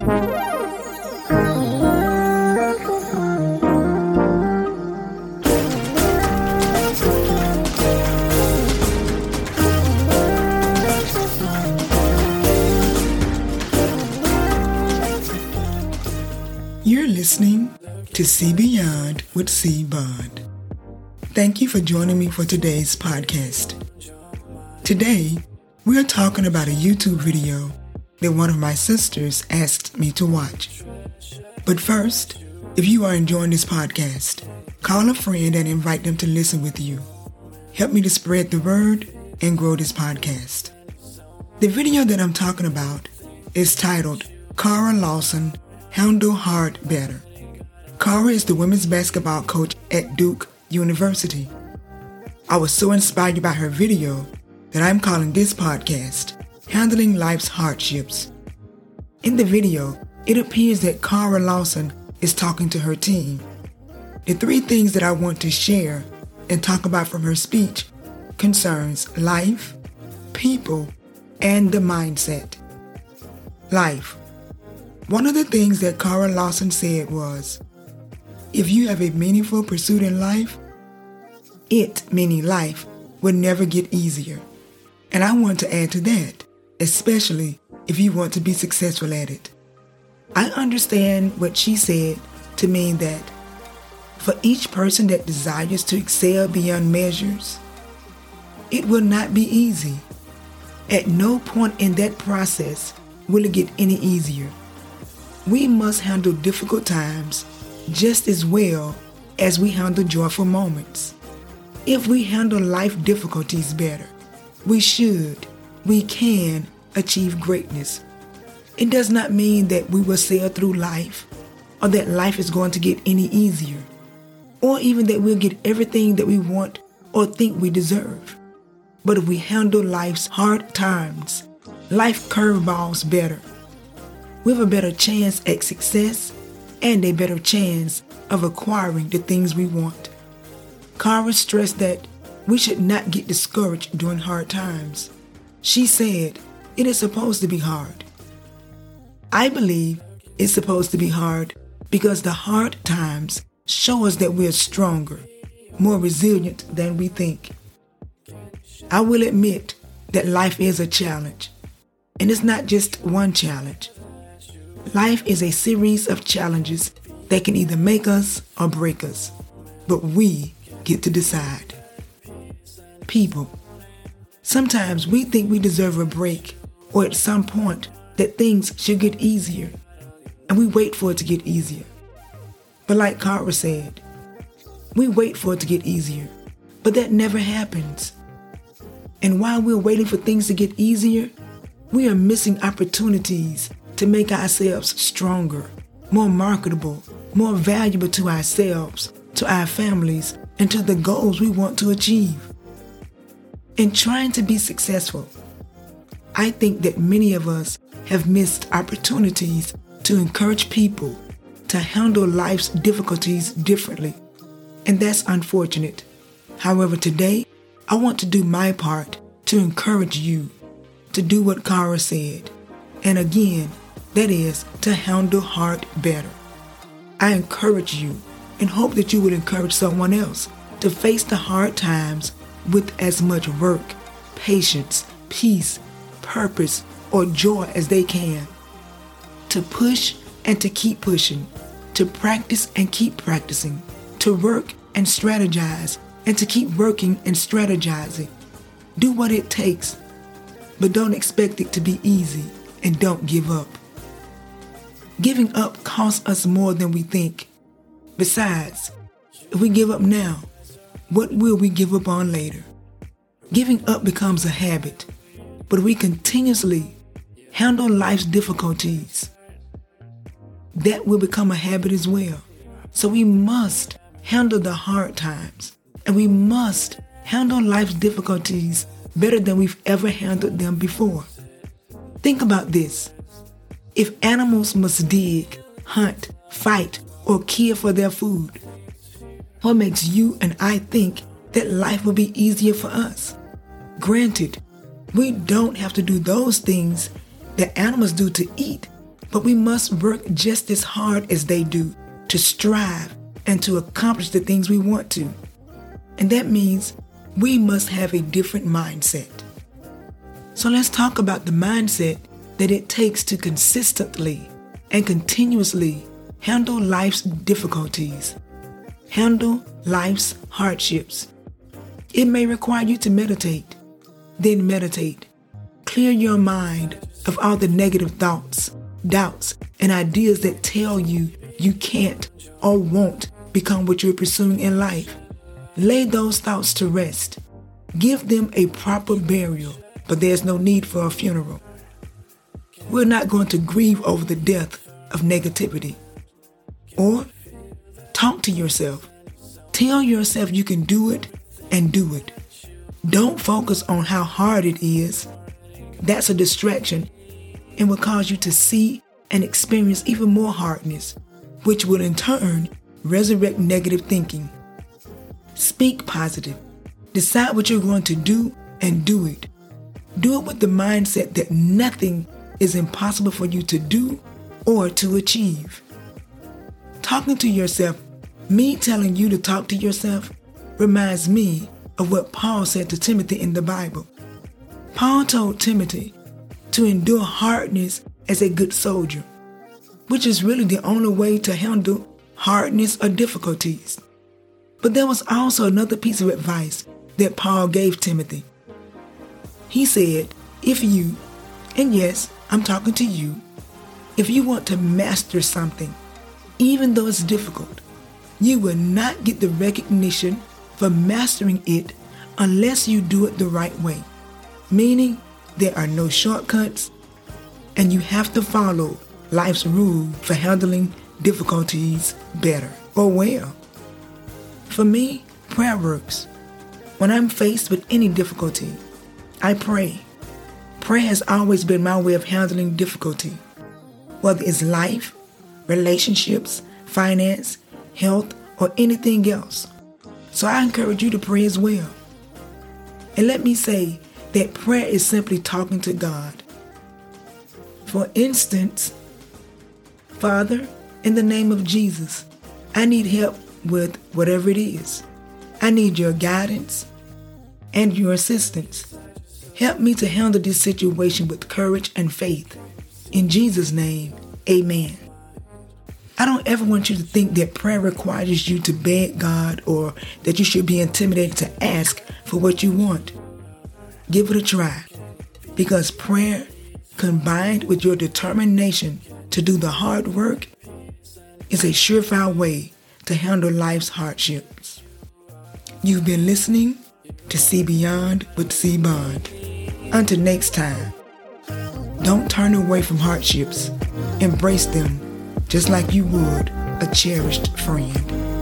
You're listening to See Beyond with C Bond. Thank you for joining me for today's podcast. Today, we're talking about a YouTube video that one of my sisters asked me to watch. But first, if you are enjoying this podcast, call a friend and invite them to listen with you. Help me to spread the word and grow this podcast. The video that I'm talking about is titled, Kara Lawson, Handle Hard Better. Kara is the women's basketball coach at Duke University. I was so inspired by her video that I'm calling this podcast, Handling Life's Hardships. In the video, it appears that Kara Lawson is talking to her team. The three things that I want to share and talk about from her speech concerns life, people, and the mindset. Life. One of the things that Kara Lawson said was, if you have a meaningful pursuit in life, it, meaning life, will never get easier. And I want to add to that, especially if you want to be successful at it. I understand what she said to mean that for each person that desires to excel beyond measures, it will not be easy. At no point in that process will it get any easier. We must handle difficult times just as well as we handle joyful moments. If we handle life difficulties better, we can achieve greatness. It does not mean that we will sail through life or that life is going to get any easier or even that we'll get everything that we want or think we deserve. But if we handle life's hard times, life curveballs better, we have a better chance at success and a better chance of acquiring the things we want. Kara stressed that we should not get discouraged during hard times. She said, it is supposed to be hard. I believe it's supposed to be hard because the hard times show us that we're stronger, more resilient than we think. I will admit that life is a challenge, and it's not just one challenge. Life is a series of challenges that can either make us or break us, but we get to decide. People. Sometimes we think we deserve a break or at some point that things should get easier and we wait for it to get easier. But like Kara said, we wait for it to get easier, but that never happens. And while we're waiting for things to get easier, we are missing opportunities to make ourselves stronger, more marketable, more valuable to ourselves, to our families, and to the goals we want to achieve. In trying to be successful, I think that many of us have missed opportunities to encourage people to handle life's difficulties differently, and that's unfortunate. However, today, I want to do my part to encourage you to do what Kara said, and again, that is to handle hard better. I encourage you and hope that you will encourage someone else to face the hard times with as much work, patience, peace, purpose, or joy as they can. To push and to keep pushing. To practice and keep practicing. To work and strategize and to keep working and strategizing. Do what it takes, but don't expect it to be easy and don't give up. Giving up costs us more than we think. Besides, if we give up now, what will we give up on later? Giving up becomes a habit, but we continuously handle life's difficulties. That will become a habit as well. So we must handle the hard times, and we must handle life's difficulties better than we've ever handled them before. Think about this. If animals must dig, hunt, fight, or kill for their food, what makes you and I think that life will be easier for us? Granted, we don't have to do those things that animals do to eat But we must work just as hard as they do to strive and to accomplish the things we want to. And that means we must have a different mindset. So let's talk about the mindset that it takes to consistently and continuously handle life's difficulties, handle life's hardships. It may require you to meditate, then meditate. Clear your mind of all the negative thoughts, doubts, and ideas that tell you you can't or won't become what you're pursuing in life. Lay those thoughts to rest. Give them a proper burial, but there's no need for a funeral. We're not going to grieve over the death of negativity. Or talk to yourself. Tell yourself you can do it and do it. Don't focus on how hard it is. That's a distraction and will cause you to see and experience even more hardness, which will in turn resurrect negative thinking. Speak positive. Decide what you're going to do and do it. Do it with the mindset that nothing is impossible for you to do or to achieve. Talking to yourself, me telling you to talk to yourself, reminds me of what Paul said to Timothy in the Bible. Paul told Timothy to endure hardness as a good soldier, which is really the only way to handle hardness or difficulties. But there was also another piece of advice that Paul gave Timothy. He said, if you, and yes, I'm talking to you, if you want to master something, even though it's difficult, you will not get the recognition for mastering it unless you do it the right way. Meaning, there are no shortcuts, and you have to follow life's rule for handling difficulties better or well. For me, prayer works. When I'm faced with any difficulty, I pray. Prayer has always been my way of handling difficulty, whether it's life, relationships, finance, health, or anything else. So I encourage you to pray as well. And let me say that prayer is simply talking to God. For instance, Father, in the name of Jesus, I need help with whatever it is. I need your guidance and your assistance. Help me to handle this situation with courage and faith. In Jesus' name, amen. I don't ever want you to think that prayer requires you to beg God or that you should be intimidated to ask for what you want. Give it a try, because prayer combined with your determination to do the hard work is a surefire way to handle life's hardships. You've been listening to See Beyond with C Bond. Until next time, don't turn away from hardships. Embrace them. Just like you would a cherished friend.